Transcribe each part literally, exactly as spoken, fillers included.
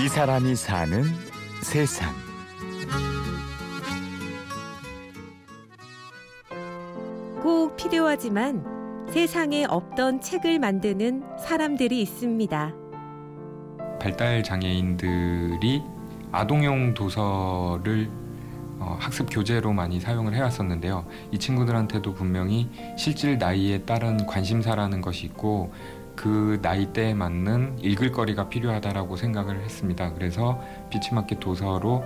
이 사람이 사는 세상. 꼭 필요하지만 세상에 없던 책을 만드는 사람들이 있습니다. 발달 장애인들이 아동용 도서를 어, 학습 교재로 많이 사용을 해왔었는데요. 이 친구들한테도 분명히 실질 나이에 따른 관심사라는 것이 있고 그 나이대에 맞는 읽을 거리가 필요하다라고 생각을 했습니다. 그래서 피치마켓 도서로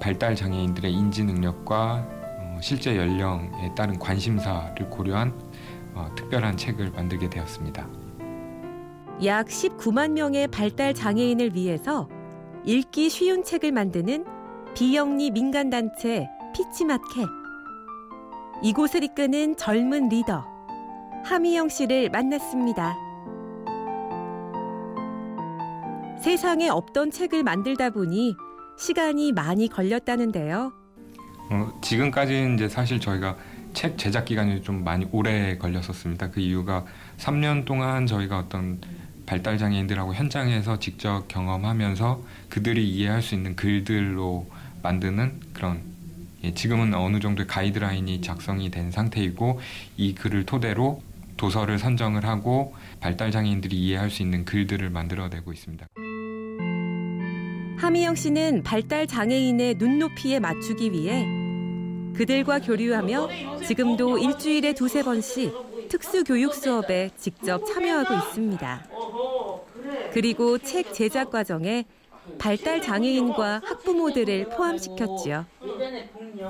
발달 장애인들의 인지 능력과 어, 실제 연령에 따른 관심사를 고려한 어, 특별한 책을 만들게 되었습니다. 약 십구만 명의 발달 장애인을 위해서 읽기 쉬운 책을 만드는 비영리 민간단체 피치마켓. 이곳을 이끄는 젊은 리더 함의영 씨를 만났습니다. 세상에 없던 책을 만들다 보니 시간이 많이 걸렸다는데요. 어, 지금까지는 이제 사실 저희가 책 제작 기간이 좀 많이 오래 걸렸었습니다. 그 이유가 삼 년 동안 저희가 어떤 발달 장애인들하고 현장에서 직접 경험하면서 그들이 이해할 수 있는 글들로 만드는 그런, 예, 지금은 어느 정도의 가이드라인이 작성이 된 상태이고 이 글을 토대로 도서를 선정을 하고 발달 장애인들이 이해할 수 있는 글들을 만들어내고 있습니다. 함의영 씨는 발달 장애인의 눈높이에 맞추기 위해 그들과 교류하며 지금도 일주일에 두세 번씩 특수교육 수업에 직접 참여하고 있습니다. 그리고 책 제작 과정에 발달 장애인과 학부모들을 포함시켰지요.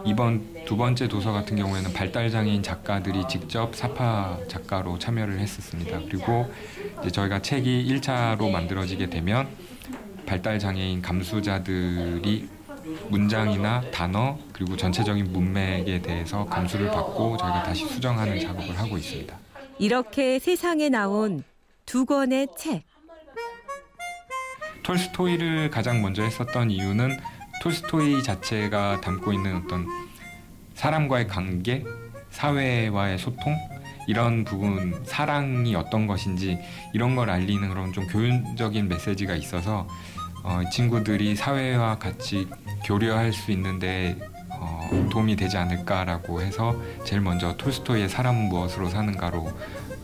이번 두 번째 도서 같은 경우에는 발달 장애인 작가들이 직접 사파 작가로 참여를 했었습니다. 그리고 이제 저희가 책이 일 차로 만들어지게 되면 발달 장애인 감수자들이 문장이나 단어 그리고 전체적인 문맥에 대해서 감수를 받고 저희가 다시 수정하는 작업을 하고 있습니다. 이렇게 세상에 나온 두 권의 책. 톨스토이를 가장 먼저 했었던 이유는 톨스토이 자체가 담고 있는 어떤 사람과의 관계, 사회와의 소통, 이런 부분, 사랑이 어떤 것인지 이런 걸 알리는 그런 좀 교훈적인 메시지가 있어서 어, 친구들이 사회와 같이 교류할 수 있는데 어, 도움이 되지 않을까라고 해서 제일 먼저 톨스토이의 사람은 무엇으로 사는가로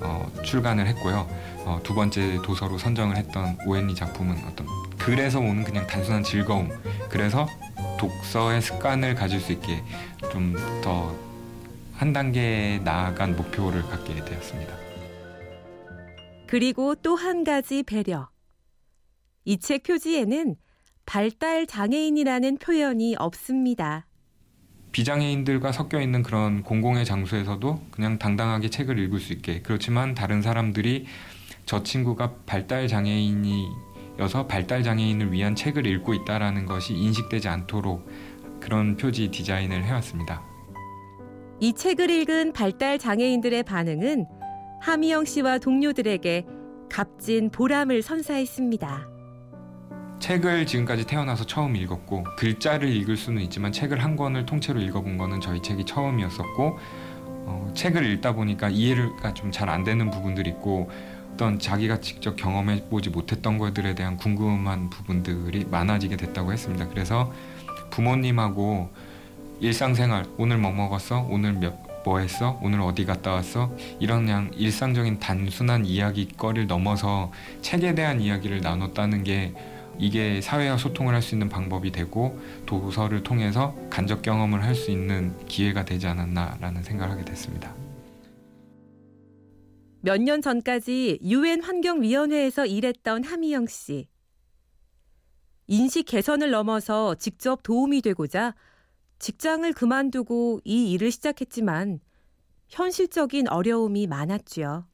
어, 출간을 했고요. 어, 두 번째 도서로 선정을 했던 오헨리 작품은 어떤 글에서 오는 그냥 단순한 즐거움, 그래서 독서의 습관을 가질 수 있게 좀 더 한 단계 나아간 목표를 갖게 되었습니다. 그리고 또 한 가지 배려. 이 책 표지에는 발달 장애인이라는 표현이 없습니다. 비장애인들과 섞여 있는 그런 공공의 장소에서도 그냥 당당하게 책을 읽을 수 있게, 그렇지만 다른 사람들이 저 친구가 발달 장애인이어서 발달 장애인을 위한 책을 읽고 있다라는 것이 인식되지 않도록 그런 표지 디자인을 해왔습니다. 이 책을 읽은 발달 장애인들의 반응은 함의영 씨와 동료들에게 값진 보람을 선사했습니다. 책을 지금까지 태어나서 처음 읽었고 글자를 읽을 수는 있지만 책을 한 권을 통째로 읽어본 거는 저희 책이 처음이었었고 어, 책을 읽다 보니까 이해가 좀 잘 안 되는 부분들이 있고 어떤 자기가 직접 경험해보지 못했던 것들에 대한 궁금한 부분들이 많아지게 됐다고 했습니다. 그래서 부모님하고 일상생활, 오늘 뭐 먹었어? 오늘 몇 뭐 했어? 오늘 어디 갔다 왔어? 이런 그냥 일상적인 단순한 이야기거리를 넘어서 책에 대한 이야기를 나눴다는 게 이게 사회와 소통을 할 수 있는 방법이 되고 도서를 통해서 간접 경험을 할 수 있는 기회가 되지 않았나라는 생각을 하게 됐습니다. 몇 년 전까지 유엔 환경위원회에서 일했던 함의영 씨. 인식 개선을 넘어서 직접 도움이 되고자 직장을 그만두고 이 일을 시작했지만 현실적인 어려움이 많았지요.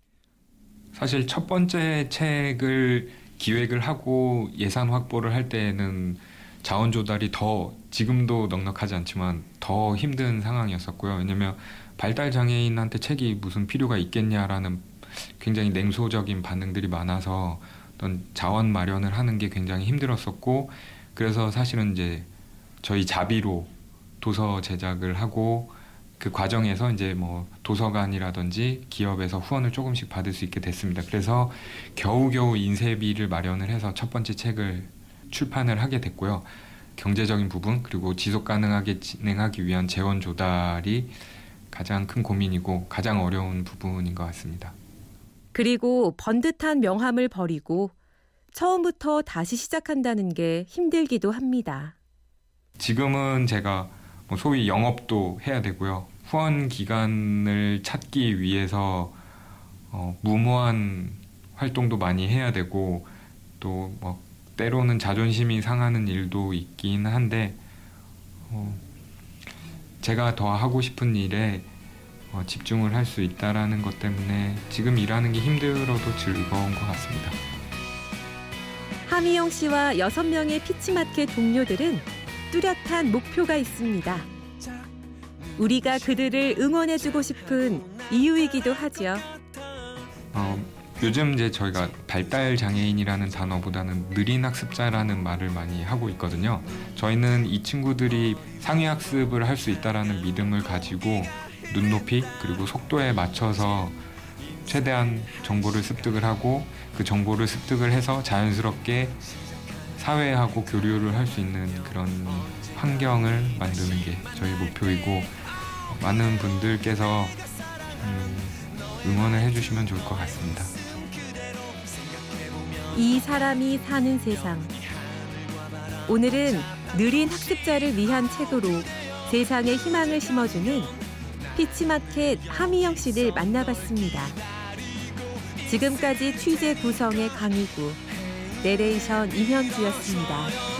사실 첫 번째 책을 기획을 하고 예산 확보를 할 때에는 자원 조달이 더 지금도 넉넉하지 않지만 더 힘든 상황이었었고요. 왜냐하면 발달 장애인한테 책이 무슨 필요가 있겠냐라는 굉장히 냉소적인 반응들이 많아서 어떤 자원 마련을 하는 게 굉장히 힘들었었고, 그래서 사실은 이제 저희 자비로 도서 제작을 하고 그 과정에서 이제 뭐 도서관이라든지 기업에서 후원을 조금씩 받을 수 있게 됐습니다. 그래서 겨우겨우 인쇄비를 마련을 해서 첫 번째 책을 출판을 하게 됐고요. 경제적인 부분 그리고 지속 가능하게 진행하기 위한 재원 조달이 가장 큰 고민이고 가장 어려운 부분인 것 같습니다. 그리고 번듯한 명함을 버리고 처음부터 다시 시작한다는 게 힘들기도 합니다. 지금은 제가 소위 영업도 해야 되고요. 후원 기간을 찾기 위해서 어, 무모한 활동도 많이 해야 되고 또 뭐 때로는 자존심이 상하는 일도 있긴 한데 어, 제가 더 하고 싶은 일에 어, 집중을 할 수 있다라는 것 때문에 지금 일하는 게 힘들어도 즐거운 것 같습니다. 함의영 씨와 여섯 명의 피치마켓 동료들은 뚜렷한 목표가 있습니다. 우리가 그들을 응원해주고 싶은 이유이기도 하죠. 어, 요즘 이제 저희가 발달장애인이라는 단어보다는 느린 학습자라는 말을 많이 하고 있거든요. 저희는 이 친구들이 상위학습을 할 수 있다는 믿음을 가지고 눈높이 그리고 속도에 맞춰서 최대한 정보를 습득을 하고 그 정보를 습득을 해서 자연스럽게 사회하고 교류를 할 수 있는 그런 환경을 만드는 게 저희 목표이고 많은 분들께서 응원을 해주시면 좋을 것 같습니다. 이 사람이 사는 세상. 오늘은 느린 학습자를 위한 책으로 세상에 희망을 심어주는 피치마켓 함의영 씨를 만나봤습니다. 지금까지 취재 구성의 강희구, 내레이션 임현주였습니다.